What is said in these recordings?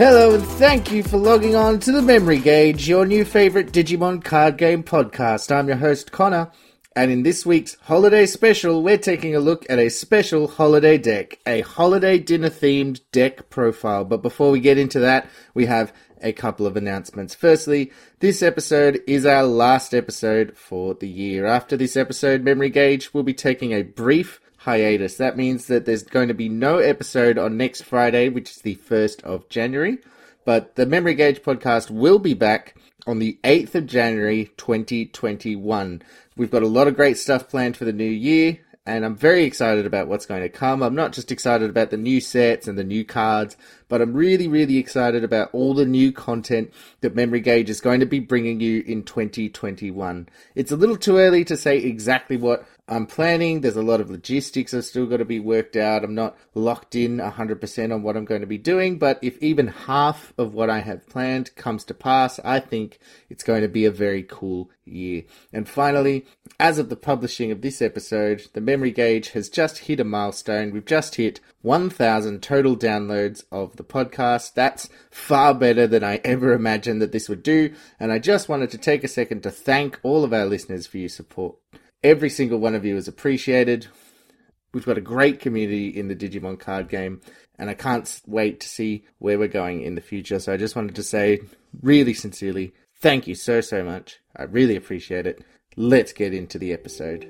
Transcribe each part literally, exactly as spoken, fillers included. Hello and thank you for logging on to the Memory Gauge, your new favourite Digimon card game podcast. I'm your host Connor, and in this week's holiday special, we're taking a look at a special holiday deck, a holiday dinner themed deck profile. But before we get into that, we have a couple of announcements. Firstly, this episode is our last episode for the year. After this episode, Memory Gauge will be taking a brief hiatus. That means that there's going to be no episode on next Friday, which is the first of January, but the Memory Gauge podcast will be back on the eighth of January twenty twenty-one. We've got a lot of great stuff planned for the new year, and I'm very excited about what's going to come. I'm not just excited about the new sets and the new cards, but I'm really, really excited about all the new content that Memory Gauge is going to be bringing you in twenty twenty-one. It's a little too early to say exactly what I'm planning. There's a lot of logistics that's still got to be worked out. I'm not locked in one hundred percent on what I'm going to be doing, but if even half of what I have planned comes to pass, I think it's going to be a very cool year. And finally, as of the publishing of this episode, the Memory Gauge has just hit a milestone. We've just hit one thousand total downloads of the podcast. That's far better than I ever imagined that this would do, and I just wanted to take a second to thank all of our listeners for your support. Every single one of you is appreciated. We've got a great community in the Digimon card game, and I can't wait to see where we're going in the future. So I just wanted to say really sincerely, thank you so, so much. I really appreciate it. Let's get into the episode.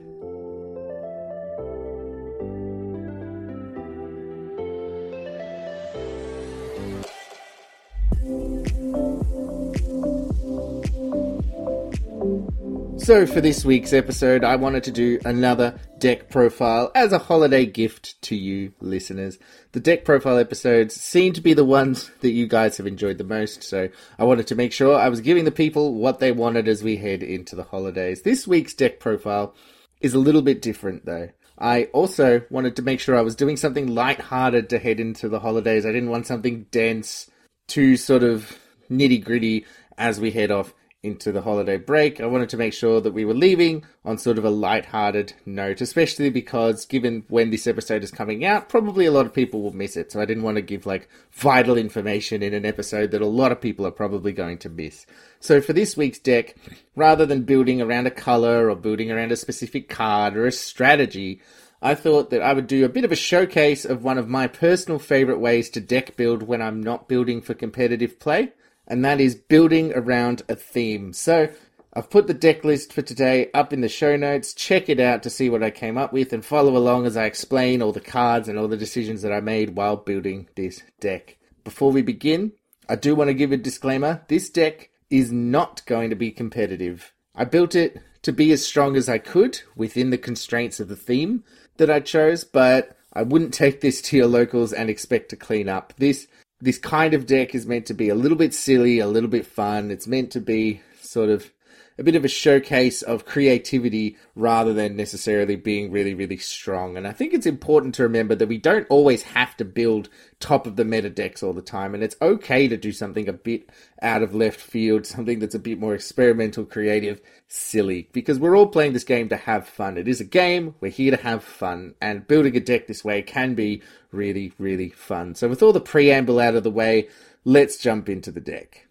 So for this week's episode, I wanted to do another deck profile as a holiday gift to you listeners. The deck profile episodes seem to be the ones that you guys have enjoyed the most, so I wanted to make sure I was giving the people what they wanted as we head into the holidays. This week's deck profile is a little bit different though. I also wanted to make sure I was doing something lighthearted to head into the holidays. I didn't want something dense, too sort of nitty-gritty as we head off into the holiday break. I wanted to make sure that we were leaving on sort of a lighthearted note, especially because given when this episode is coming out, probably a lot of people will miss it. So I didn't want to give like vital information in an episode that a lot of people are probably going to miss. So for this week's deck, rather than building around a color or building around a specific card or a strategy, I thought that I would do a bit of a showcase of one of my personal favorite ways to deck build when I'm not building for competitive play, and that is building around a theme. So I've put the deck list for today up in the show notes. Check it out to see what I came up with and follow along as I explain all the cards and all the decisions that I made while building this deck. Before we begin, I do want to give a disclaimer. This deck is not going to be competitive. I built it to be as strong as I could within the constraints of the theme that I chose, but I wouldn't take this to your locals and expect to clean up. This This kind of deck is meant to be a little bit silly, a little bit fun. It's meant to be sort of a bit of a showcase of creativity rather than necessarily being really, really strong. And I think it's important to remember that we don't always have to build top of the meta decks all the time. And it's okay to do something a bit out of left field, something that's a bit more experimental, creative, silly. Because we're all playing this game to have fun. It is a game. We're here to have fun. And building a deck this way can be really, really fun. So with all the preamble out of the way, let's jump into the deck.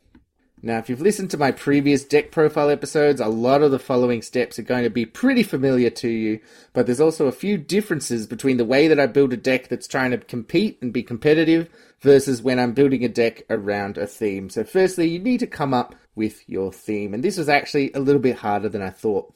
Now, if you've listened to my previous deck profile episodes, a lot of the following steps are going to be pretty familiar to you, but there's also a few differences between the way that I build a deck that's trying to compete and be competitive versus when I'm building a deck around a theme. So firstly, you need to come up with your theme, and this was actually a little bit harder than I thought.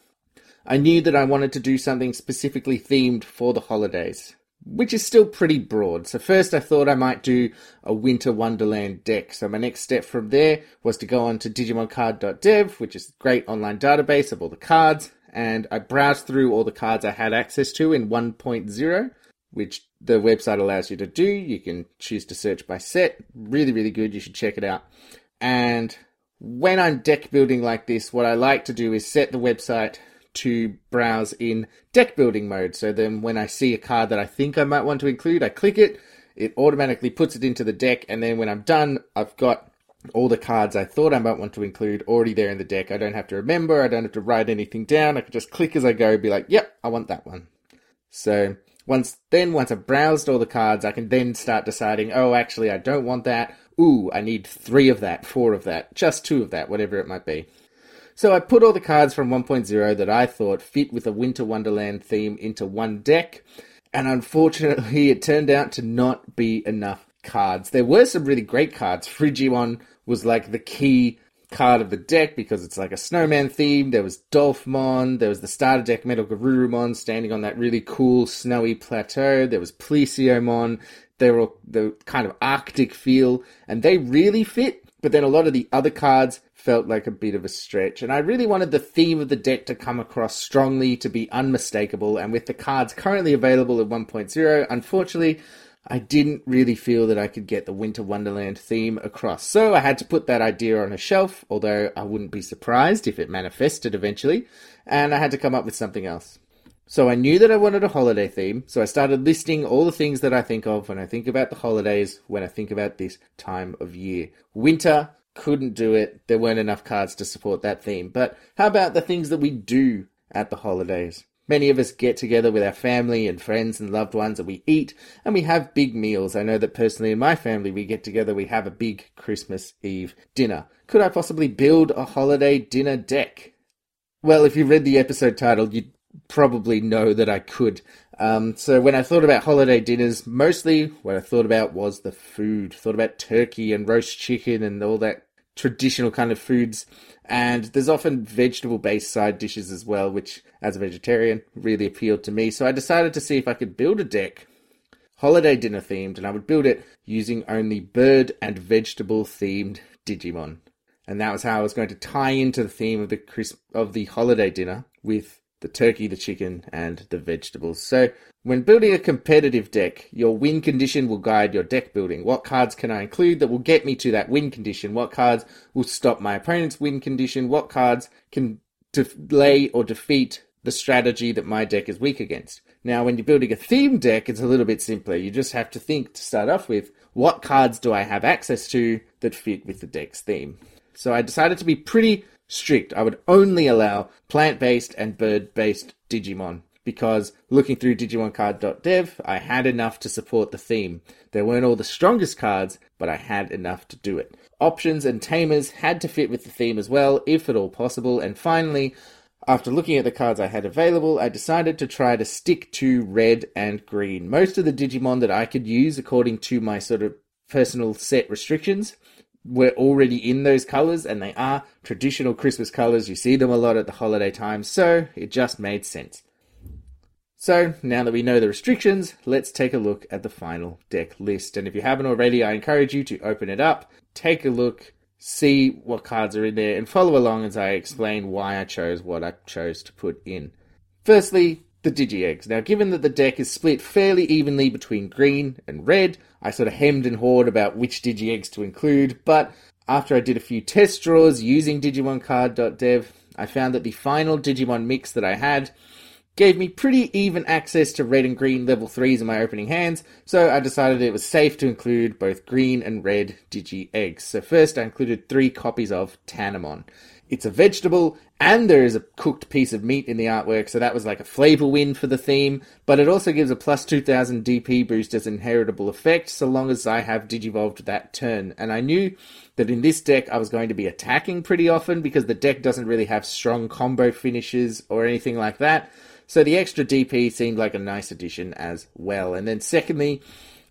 I knew that I wanted to do something specifically themed for the holidays, which is still pretty broad. So first I thought I might do a Winter Wonderland deck. So my next step from there was to go on to digimon card dot dev, which is a great online database of all the cards. And I browsed through all the cards I had access to in one point oh, which the website allows you to do. You can choose to search by set. Really, really good. You should check it out. And when I'm deck building like this, what I like to do is set the website to browse in deck building mode. So then when I see a card that I think I might want to include, I click it, it automatically puts it into the deck, and then when I'm done, I've got all the cards I thought I might want to include already there in the deck. I don't have to remember, I don't have to write anything down, I can just click as I go, be like, yep, I want that one. So Once then, once I've browsed all the cards, I can then start deciding, oh, actually, I don't want that. Ooh, I need three of that, four of that, just two of that, whatever it might be. So I put all the cards from one point oh that I thought fit with a Winter Wonderland theme into one deck, and unfortunately it turned out to not be enough cards. There were some really great cards. Frigimon was like the key card of the deck because it's like a snowman theme. There was Dolphmon, there was the starter deck Metal Garurumon standing on that really cool snowy plateau, there was Plesiomon, they were all the kind of Arctic feel, and they really fit, but then a lot of the other cards felt like a bit of a stretch, and I really wanted the theme of the deck to come across strongly, to be unmistakable, and with the cards currently available at one point oh, unfortunately, I didn't really feel that I could get the Winter Wonderland theme across. So I had to put that idea on a shelf, although I wouldn't be surprised if it manifested eventually, and I had to come up with something else. So I knew that I wanted a holiday theme, so I started listing all the things that I think of when I think about the holidays, when I think about this time of year. Winter, couldn't do it. There weren't enough cards to support that theme. But how about the things that we do at the holidays? Many of us get together with our family and friends and loved ones, and we eat and we have big meals. I know that personally in my family, we get together, we have a big Christmas Eve dinner. Could I possibly build a holiday dinner deck? Well, if you read the episode title, you'd probably know that I could. Um, so when I thought about holiday dinners, mostly what I thought about was the food. I thought about turkey and roast chicken and all that traditional kind of foods, and there's often vegetable-based side dishes as well, which, as a vegetarian, really appealed to me. So I decided to see if I could build a deck, holiday dinner-themed, and I would build it using only bird and vegetable-themed Digimon. And that was how I was going to tie into the theme of the Christ- of the holiday dinner with the turkey, the chicken, and the vegetables. So when building a competitive deck, your win condition will guide your deck building. What cards can I include that will get me to that win condition? What cards will stop my opponent's win condition? What cards can delay or defeat the strategy that my deck is weak against? Now, when you're building a theme deck, it's a little bit simpler. You just have to think to start off with, what cards do I have access to that fit with the deck's theme? So I decided to be pretty strict. I would only allow plant-based and bird-based Digimon because looking through digimon card dot dev, I had enough to support the theme. There weren't all the strongest cards, but I had enough to do it. Options and tamers had to fit with the theme as well, if at all possible. And finally, after looking at the cards I had available, I decided to try to stick to red and green. Most of the Digimon that I could use according to my sort of personal set restrictions were already in those colours, and they are traditional Christmas colours. You see them a lot at the holiday time, so it just made sense. So, now that we know the restrictions, let's take a look at the final deck list. And if you haven't already, I encourage you to open it up, take a look, see what cards are in there, and follow along as I explain why I chose what I chose to put in. Firstly, the Digi-Eggs. Now, given that the deck is split fairly evenly between green and red, I sort of hemmed and hawed about which Digi-Eggs to include, but after I did a few test draws using digimon card dot dev, I found that the final Digimon mix that I had gave me pretty even access to red and green level threes in my opening hands, so I decided it was safe to include both green and red Digi-Eggs. So first I included three copies of Tanemon. It's a vegetable, and there is a cooked piece of meat in the artwork, so that was like a flavour win for the theme, but it also gives a plus two thousand D P boost as an inheritable effect, so long as I have Digivolved that turn. And I knew that in this deck I was going to be attacking pretty often, because the deck doesn't really have strong combo finishes or anything like that, so the extra D P seemed like a nice addition as well. And then secondly,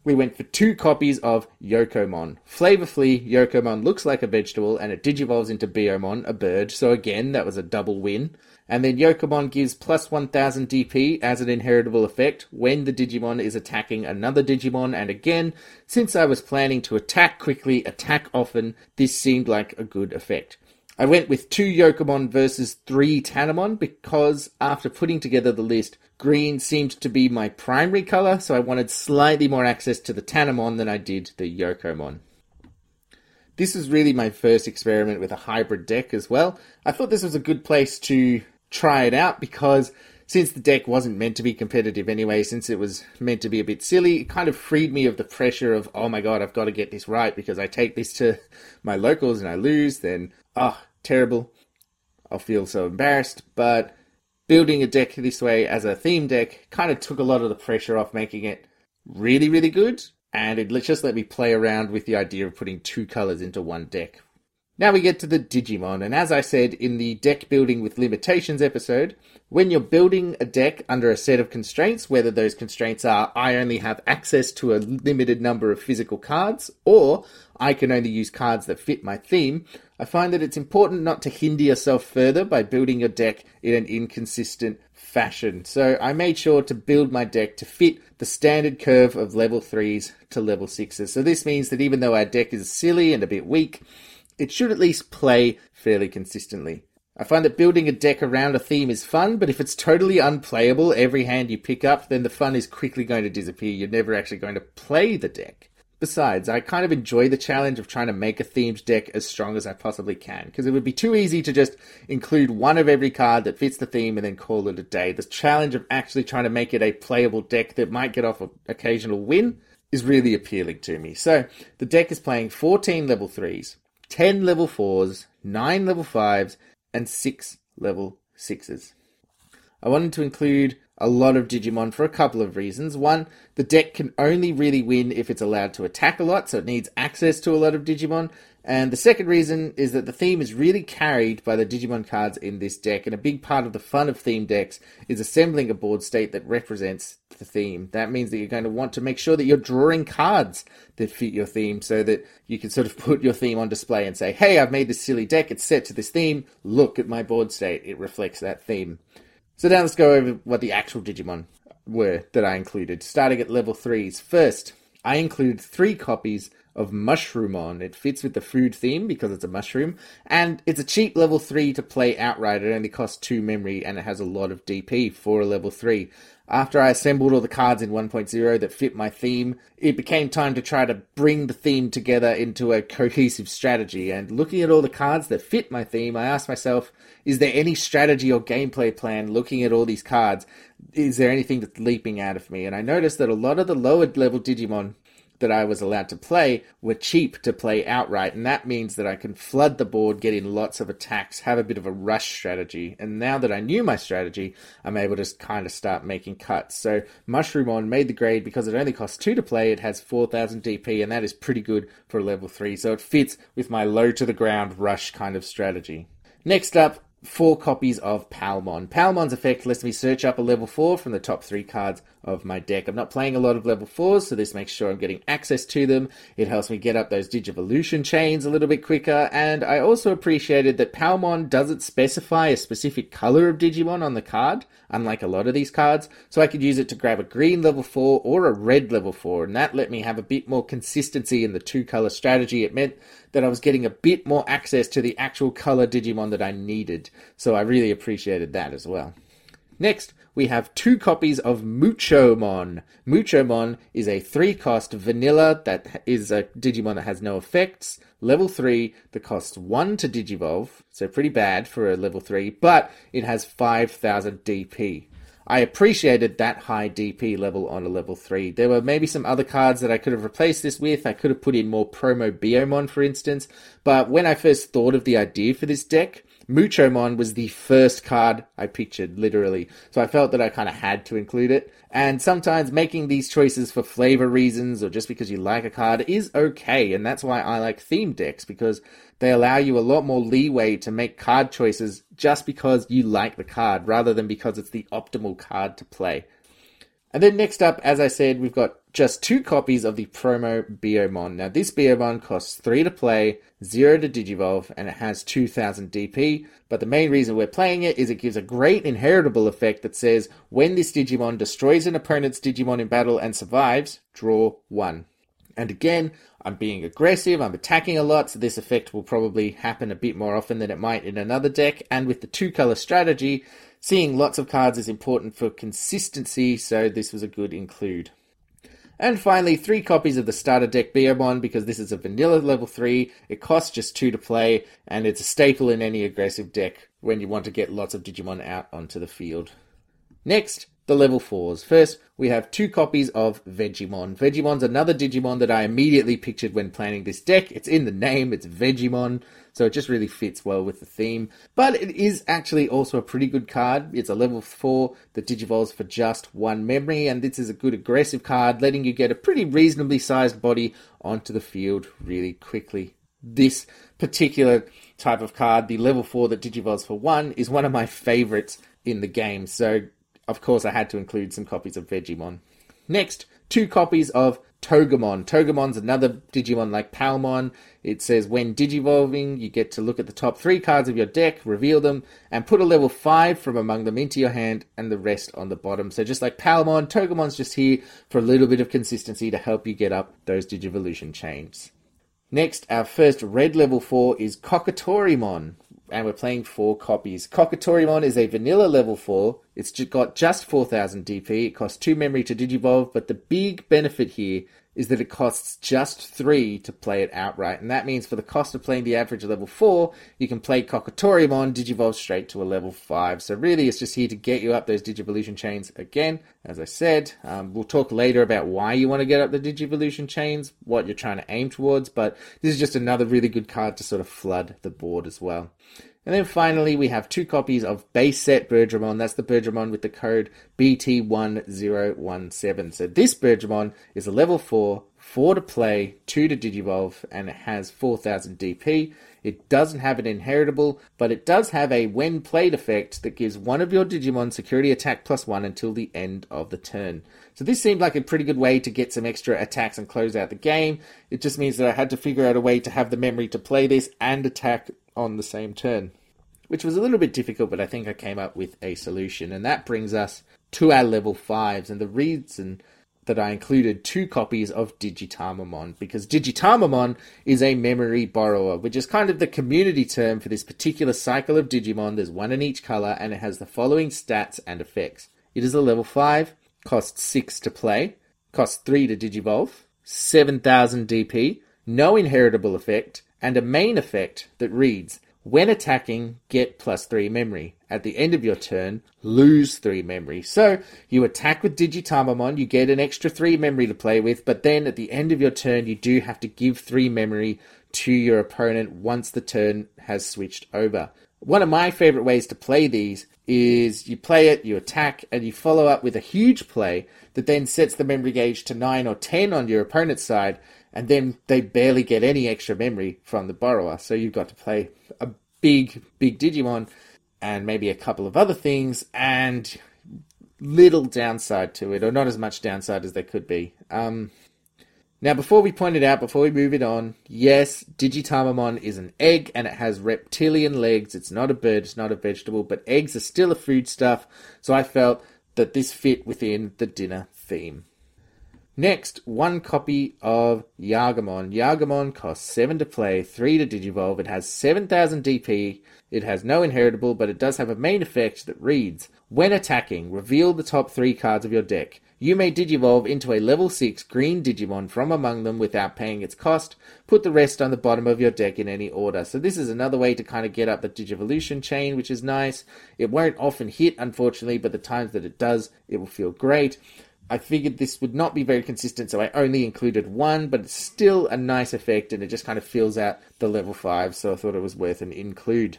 we went for two copies of Yokomon. Flavorfully, Yokomon looks like a vegetable and it digivolves into Biyomon, a bird. So again, that was a double win. And then Yokomon gives plus one thousand D P as an inheritable effect when the Digimon is attacking another Digimon. And again, since I was planning to attack quickly, attack often, this seemed like a good effect. I went with two Yokomon versus three Tanemon because after putting together the list, green seemed to be my primary colour, so I wanted slightly more access to the Tanemon than I did the Yokomon. This was really my first experiment with a hybrid deck as well. I thought this was a good place to try it out because since the deck wasn't meant to be competitive anyway, since it was meant to be a bit silly, it kind of freed me of the pressure of, oh my god, I've got to get this right because I take this to my locals and I lose, then, ah, oh, terrible. I'll feel so embarrassed. But building a deck this way as a theme deck kind of took a lot of the pressure off making it really, really good. And it just let me play around with the idea of putting two colours into one deck. Now we get to the Digimon, and as I said in the deck building with limitations episode, when you're building a deck under a set of constraints, whether those constraints are I only have access to a limited number of physical cards, or I can only use cards that fit my theme, I find that it's important not to hinder yourself further by building your deck in an inconsistent fashion. So I made sure to build my deck to fit the standard curve of level threes to level sixes. So this means that even though our deck is silly and a bit weak, it should at least play fairly consistently. I find that building a deck around a theme is fun, but if it's totally unplayable every hand you pick up, then the fun is quickly going to disappear. You're never actually going to play the deck. Besides, I kind of enjoy the challenge of trying to make a themed deck as strong as I possibly can, because it would be too easy to just include one of every card that fits the theme and then call it a day. The challenge of actually trying to make it a playable deck that might get off an occasional win is really appealing to me. So, the deck is playing fourteen level threes, ten level fours, nine level fives, and six level sixes. I wanted to include a lot of Digimon for a couple of reasons. One, the deck can only really win if it's allowed to attack a lot, so it needs access to a lot of Digimon. And the second reason is that the theme is really carried by the Digimon cards in this deck, and a big part of the fun of theme decks is assembling a board state that represents the theme. That means that you're going to want to make sure that you're drawing cards that fit your theme so that you can sort of put your theme on display and say, hey, I've made this silly deck, it's set to this theme, look at my board state, it reflects that theme. So now let's go over what the actual Digimon were that I included, starting at level threes. First, I included three copies of Mushroomon. It fits with the food theme because it's a mushroom, and it's a cheap level three to play outright. It only costs two memory, and it has a lot of D P for a level three. After I assembled all the cards in one point oh that fit my theme, it became time to try to bring the theme together into a cohesive strategy. And looking at all the cards that fit my theme, I asked myself, is there any strategy or gameplay plan looking at all these cards? Is there anything that's leaping out of me? And I noticed that a lot of the lower level Digimon that I was allowed to play were cheap to play outright, and that means that I can flood the board, get in lots of attacks, have a bit of a rush strategy. And now that I knew my strategy, I'm able to kind of start making cuts. So Mushroomon made the grade because it only costs two to play, it has four thousand D P, and that is pretty good for a level three, so it fits with my low to the ground rush kind of strategy. Next up, four copies of Palmon. Palmon's effect lets me search up a level four from the top three cards of my deck. I'm not playing a lot of level fours, so this makes sure I'm getting access to them. It helps me get up those Digivolution chains a little bit quicker, and I also appreciated that Palmon doesn't specify a specific colour of Digimon on the card, unlike a lot of these cards, so I could use it to grab a green level four or a red level four, and that let me have a bit more consistency in the two-colour strategy. It meant that I was getting a bit more access to the actual colour Digimon that I needed. So I really appreciated that as well. Next, we have two copies of Muchomon. Muchomon is a three-cost vanilla that is a Digimon that has no effects. Level three, that costs one to Digivolve, so pretty bad for a level three, but it has five thousand D P. I appreciated that high D P level on a level three. There were maybe some other cards that I could have replaced this with. I could have put in more promo Biyomon, for instance. But when I first thought of the idea for this deck, Muchomon was the first card I pictured, literally. So I felt that I kind of had to include it. And sometimes making these choices for flavor reasons or just because you like a card is okay. And that's why I like theme decks, because they allow you a lot more leeway to make card choices just because you like the card rather than because it's the optimal card to play. And then next up, as I said, we've got just two copies of the promo Biyomon. Now this Biyomon costs three to play, zero to Digivolve, and it has two thousand D P. But the main reason we're playing it is it gives a great inheritable effect that says when this Digimon destroys an opponent's Digimon in battle and survives, draw one. And again, I'm being aggressive, I'm attacking a lot, so this effect will probably happen a bit more often than it might in another deck. And with the two-colour strategy, seeing lots of cards is important for consistency, so this was a good include. And finally, three copies of the starter deck Biyomon, because this is a vanilla level three, it costs just two to play, and it's a staple in any aggressive deck when you want to get lots of Digimon out onto the field. Next, the level fours. First, we have two copies of Vegemon. Vegemon's another Digimon that I immediately pictured when planning this deck. It's in the name, it's Vegemon, so it just really fits well with the theme. But it is actually also a pretty good card. It's a level four that digivolves for just one memory, and this is a good aggressive card, letting you get a pretty reasonably sized body onto the field really quickly. This particular type of card, the level four that digivolves for one, is one of my favourites in the game, so of course I had to include some copies of Vegemon. Next, two copies of Togemon. Togemon's another Digimon like Palmon. It says when digivolving, you get to look at the top three cards of your deck, reveal them, and put a level five from among them into your hand and the rest on the bottom. So just like Palmon, Togemon's just here for a little bit of consistency to help you get up those digivolution chains. Next, our first red level four is Kokatorimon, and we're playing four copies. Kokatorimon is a vanilla level four. It's got just four thousand D P. It costs two memory to digivolve, but the big benefit here is that it costs just three to play it outright, and that means for the cost of playing the average level four, you can play Kokatorimon, digivolve straight to a level five. So really, it's just here to get you up those digivolution chains again. As I said, um, we'll talk later about why you want to get up the digivolution chains, what you're trying to aim towards, but this is just another really good card to sort of flood the board as well. And then finally, we have two copies of base set Bergamon. That's the Bergamon with the code B T one zero one seven. So this Bergamon is a level four, four to play, two to digivolve, and it has four thousand D P. It doesn't have an inheritable, but it does have a when played effect that gives one of your Digimon security attack plus one until the end of the turn. So this seemed like a pretty good way to get some extra attacks and close out the game. It just means that I had to figure out a way to have the memory to play this and attack on the same turn, which was a little bit difficult, but I think I came up with a solution. And that brings us to our level fives, and the reason that I included two copies of Digitamamon, because Digitamamon is a memory borrower, which is kind of the community term for this particular cycle of Digimon. There's one in each colour, and it has the following stats and effects. It is a level five, costs six to play, costs three to digivolve, seven thousand D P, no inheritable effect, and a main effect that reads, when attacking, get plus three memory. At the end of your turn, lose three memory. So you attack with Digitamamon, you get an extra three memory to play with, but then at the end of your turn, you do have to give three memory to your opponent once the turn has switched over. One of my favourite ways to play these is you play it, you attack, and you follow up with a huge play that then sets the memory gauge to nine or ten on your opponent's side, and then they barely get any extra memory from the borrower. So you've got to play a big, big Digimon and maybe a couple of other things, and little downside to it, or not as much downside as there could be. Um, now, before we point it out, before we move it on, yes, Digitamamon is an egg, and it has reptilian legs. It's not a bird, it's not a vegetable, but eggs are still a foodstuff, so I felt that this fit within the dinner theme. Next, one copy of Yagamon. Yagamon costs seven to play, three to digivolve. It has seven thousand D P. It has no inheritable, but it does have a main effect that reads, when attacking, reveal the top three cards of your deck. You may digivolve into a level six green Digimon from among them without paying its cost. Put the rest on the bottom of your deck in any order. So this is another way to kind of get up the digivolution chain, which is nice. It won't often hit, unfortunately, but the times that it does, it will feel great. I figured this would not be very consistent, so I only included one, but it's still a nice effect, and it just kind of fills out the level five, so I thought it was worth an include.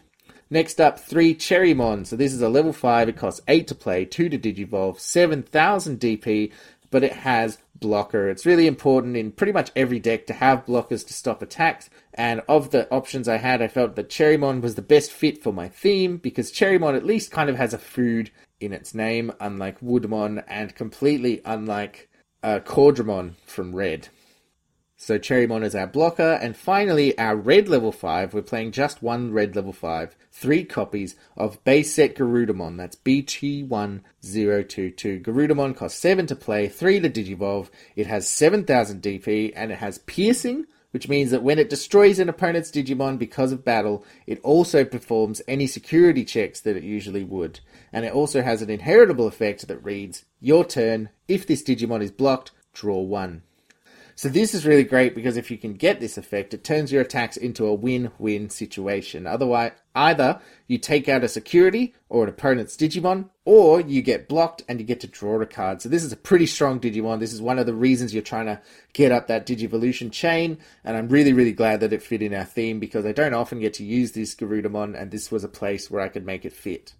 Next up, three Cherrymon. So this is a level five, it costs eight to play, two to digivolve, seven thousand D P, but it has blocker. It's really important in pretty much every deck to have blockers to stop attacks, and of the options I had, I felt that Cherrymon was the best fit for my theme, because Cherrymon at least kind of has a food in its name, unlike Woodmon and completely unlike uh, Cordramon from Red. So Cherrymon is our blocker, and finally our red level five. We're playing just one red level five. Three copies of base set Garudamon. That's B T one zero two two. Garudamon costs seven to play, three to digivolve. It has seven thousand D P, and it has piercing, which means that when it destroys an opponent's Digimon because of battle, it also performs any security checks that it usually would. And it also has an inheritable effect that reads, your turn, if this Digimon is blocked, draw one. So this is really great because if you can get this effect, it turns your attacks into a win-win situation. Otherwise, either you take out a security or an opponent's Digimon, or you get blocked and you get to draw a card. So this is a pretty strong Digimon. This is one of the reasons you're trying to get up that Digivolution chain, and I'm really, really glad that it fit in our theme because I don't often get to use this Garudamon, and this was a place where I could make it fit.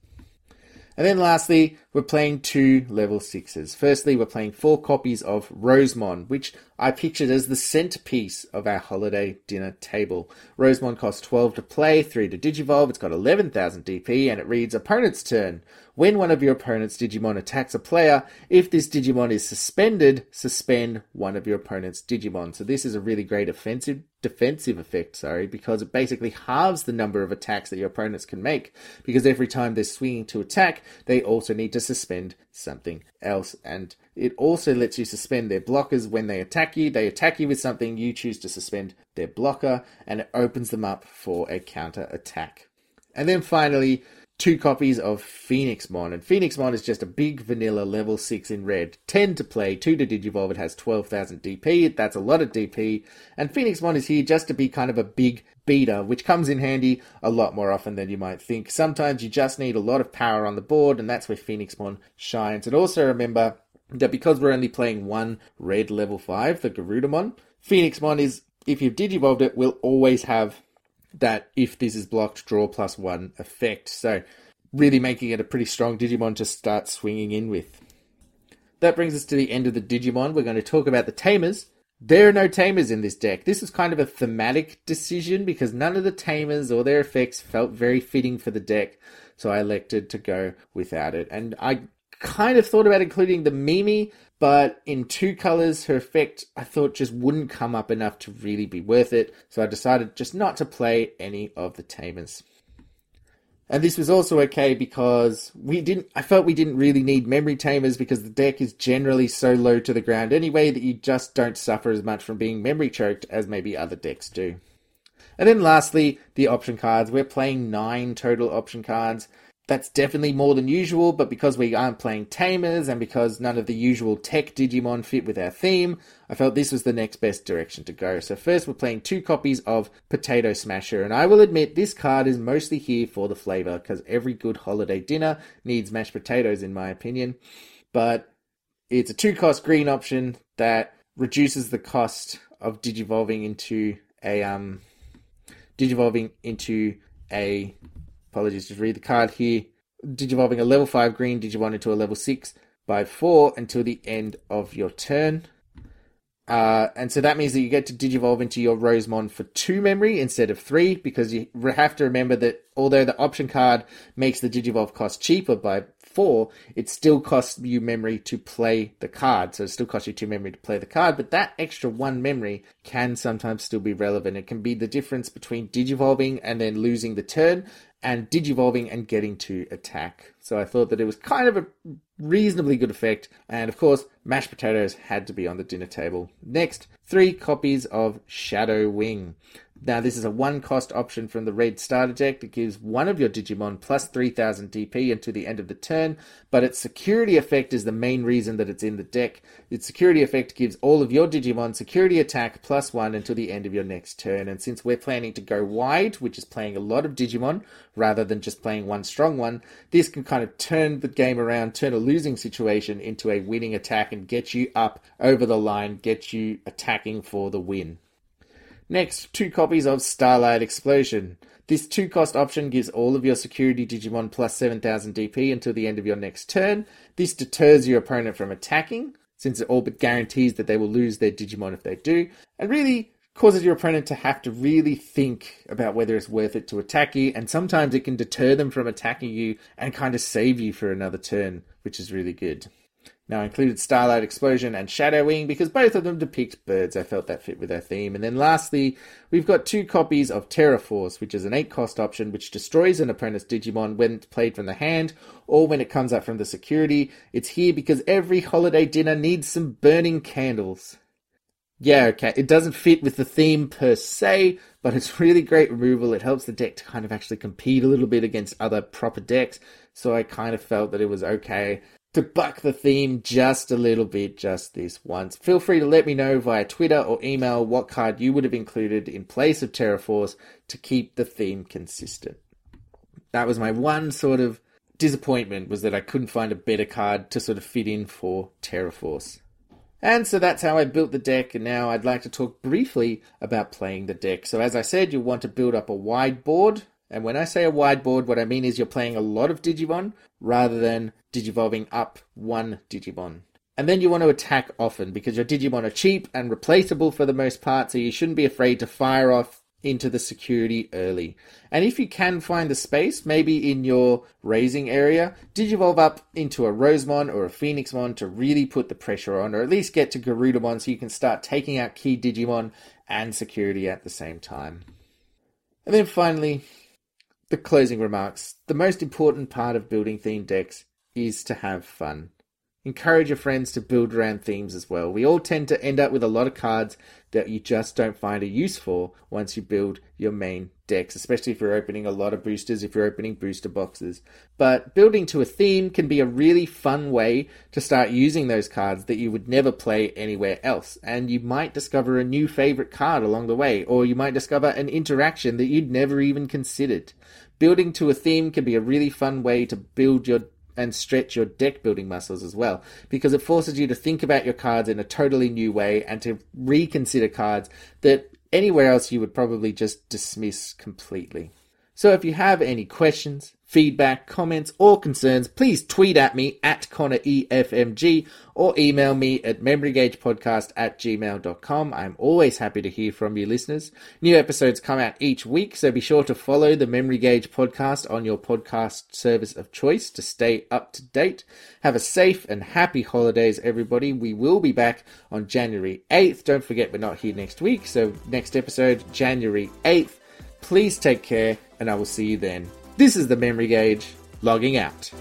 And then lastly, we're playing two level sixes. Firstly, we're playing four copies of Rosemon, which I pictured as the centerpiece of our holiday dinner table. Rosemon costs twelve to play, three to digivolve, it's got eleven thousand D P, and it reads, opponent's turn. When one of your opponent's Digimon attacks a player, if this Digimon is suspended, suspend one of your opponent's Digimon. So this is a really great offensive defensive effect, sorry, because it basically halves the number of attacks that your opponents can make, because every time they're swinging to attack, they also need to suspend something else. And it also lets you suspend their blockers when they attack you. They attack you with something, you choose to suspend their blocker, and it opens them up for a counter attack. And then finally, two copies of Phoenixmon. And Phoenixmon is just a big vanilla level six in red. ten to play, two to digivolve. It has twelve thousand D P. That's a lot of D P. And Phoenixmon is here just to be kind of a big beater, which comes in handy a lot more often than you might think. Sometimes you just need a lot of power on the board, and that's where Phoenixmon shines. And also remember that because we're only playing one red level five, the Garudamon, Phoenixmon is, if you've digivolved it, will always have that if this is blocked, draw plus one effect. So really making it a pretty strong Digimon to start swinging in with. That brings us to the end of the Digimon. We're going to talk about the Tamers. There are no Tamers in this deck. This is kind of a thematic decision because none of the Tamers or their effects felt very fitting for the deck. So I elected to go without it. And I kind of thought about including the Mimi, but in two colors, her effect, I thought, just wouldn't come up enough to really be worth it. So I decided just not to play any of the Tamers. And this was also okay because we didn't. I felt we didn't really need Memory Tamers because the deck is generally so low to the ground anyway that you just don't suffer as much from being memory choked as maybe other decks do. And then lastly, the option cards. We're playing nine total option cards. That's definitely more than usual, but because we aren't playing Tamers and because none of the usual tech Digimon fit with our theme, I felt this was the next best direction to go. So first we're playing two copies of Potato Smasher, and I will admit this card is mostly here for the flavour, because every good holiday dinner needs mashed potatoes in my opinion. But it's a two-cost green option that reduces the cost of digivolving into a... um, digivolving into a... Apologies, just read the card here. Digivolving a level five green Digimon into a level six by four until the end of your turn. Uh, and so that means that you get to digivolve into your Rosemon for two memory instead of three, because you have to remember that although the option card makes the digivolve cost cheaper by four, it still costs you memory to play the card. So it still costs you two memory to play the card, but that extra one memory can sometimes still be relevant. It can be the difference between digivolving and then losing the turn, and digivolving and getting to attack. So I thought that it was kind of a reasonably good effect. And of course, mashed potatoes had to be on the dinner table. Next, three copies of Shadow Wing. Now this is a one cost option from the red starter deck that gives one of your Digimon plus three thousand D P until the end of the turn, but its security effect is the main reason that it's in the deck. Its security effect gives all of your Digimon security attack plus one until the end of your next turn, and since we're planning to go wide, which is playing a lot of Digimon rather than just playing one strong one, this can kind of turn the game around, turn a losing situation into a winning attack and get you up over the line, get you attacking for the win. Next, two copies of Starlight Explosion. This two-cost option gives all of your security Digimon plus seven thousand D P until the end of your next turn. This deters your opponent from attacking, since it all but guarantees that they will lose their Digimon if they do, and really causes your opponent to have to really think about whether it's worth it to attack you, and sometimes it can deter them from attacking you and kind of save you for another turn, which is really good. Now I included Starlight Explosion and Shadow Wing because both of them depict birds. I felt that fit with our theme. And then lastly, we've got two copies of Terra Force, which is an eight cost option which destroys an opponent's Digimon when it's played from the hand or when it comes up from the security. It's here because every holiday dinner needs some burning candles. Yeah, okay, it doesn't fit with the theme per se, but it's really great removal. It helps the deck to kind of actually compete a little bit against other proper decks. So I kind of felt that it was okay to buck the theme just a little bit just this once. Feel free to let me know via Twitter or email what card you would have included in place of Terra Force to keep the theme consistent. That was my one sort of disappointment, was that I couldn't find a better card to sort of fit in for Terra Force. And so that's how I built the deck, and now I'd like to talk briefly about playing the deck. So as I said, you'll want to build up a wide board, and when I say a wide board, what I mean is you're playing a lot of Digimon rather than digivolving up one Digimon. And then you want to attack often, because your Digimon are cheap and replaceable for the most part, so you shouldn't be afraid to fire off into the security early. And if you can find the space, maybe in your raising area, digivolve up into a Rosemon or a Phoenixmon to really put the pressure on, or at least get to Garudamon so you can start taking out key Digimon and security at the same time. And then finally, the closing remarks. The most important part of building themed decks is to have fun. Encourage your friends to build around themes as well. We all tend to end up with a lot of cards that you just don't find a use for once you build your main decks, especially if you're opening a lot of boosters, if you're opening booster boxes. But building to a theme can be a really fun way to start using those cards that you would never play anywhere else. And you might discover a new favorite card along the way, or you might discover an interaction that you'd never even considered. Building to a theme can be a really fun way to build your and stretch your deck building muscles as well, because it forces you to think about your cards in a totally new way and to reconsider cards that anywhere else you would probably just dismiss completely. So if you have any questions, feedback, comments, or concerns, please tweet at me at Connor E F M G or email me at memorygagepodcast at gmail dot com. I'm always happy to hear from you listeners. New episodes come out each week, so be sure to follow the Memory Gauge podcast on your podcast service of choice to stay up to date. Have a safe and happy holidays, everybody. We will be back on January eighth. Don't forget, we're not here next week, so next episode, January eighth. Please take care, and I will see you then. This is the Memory Gauge, logging out.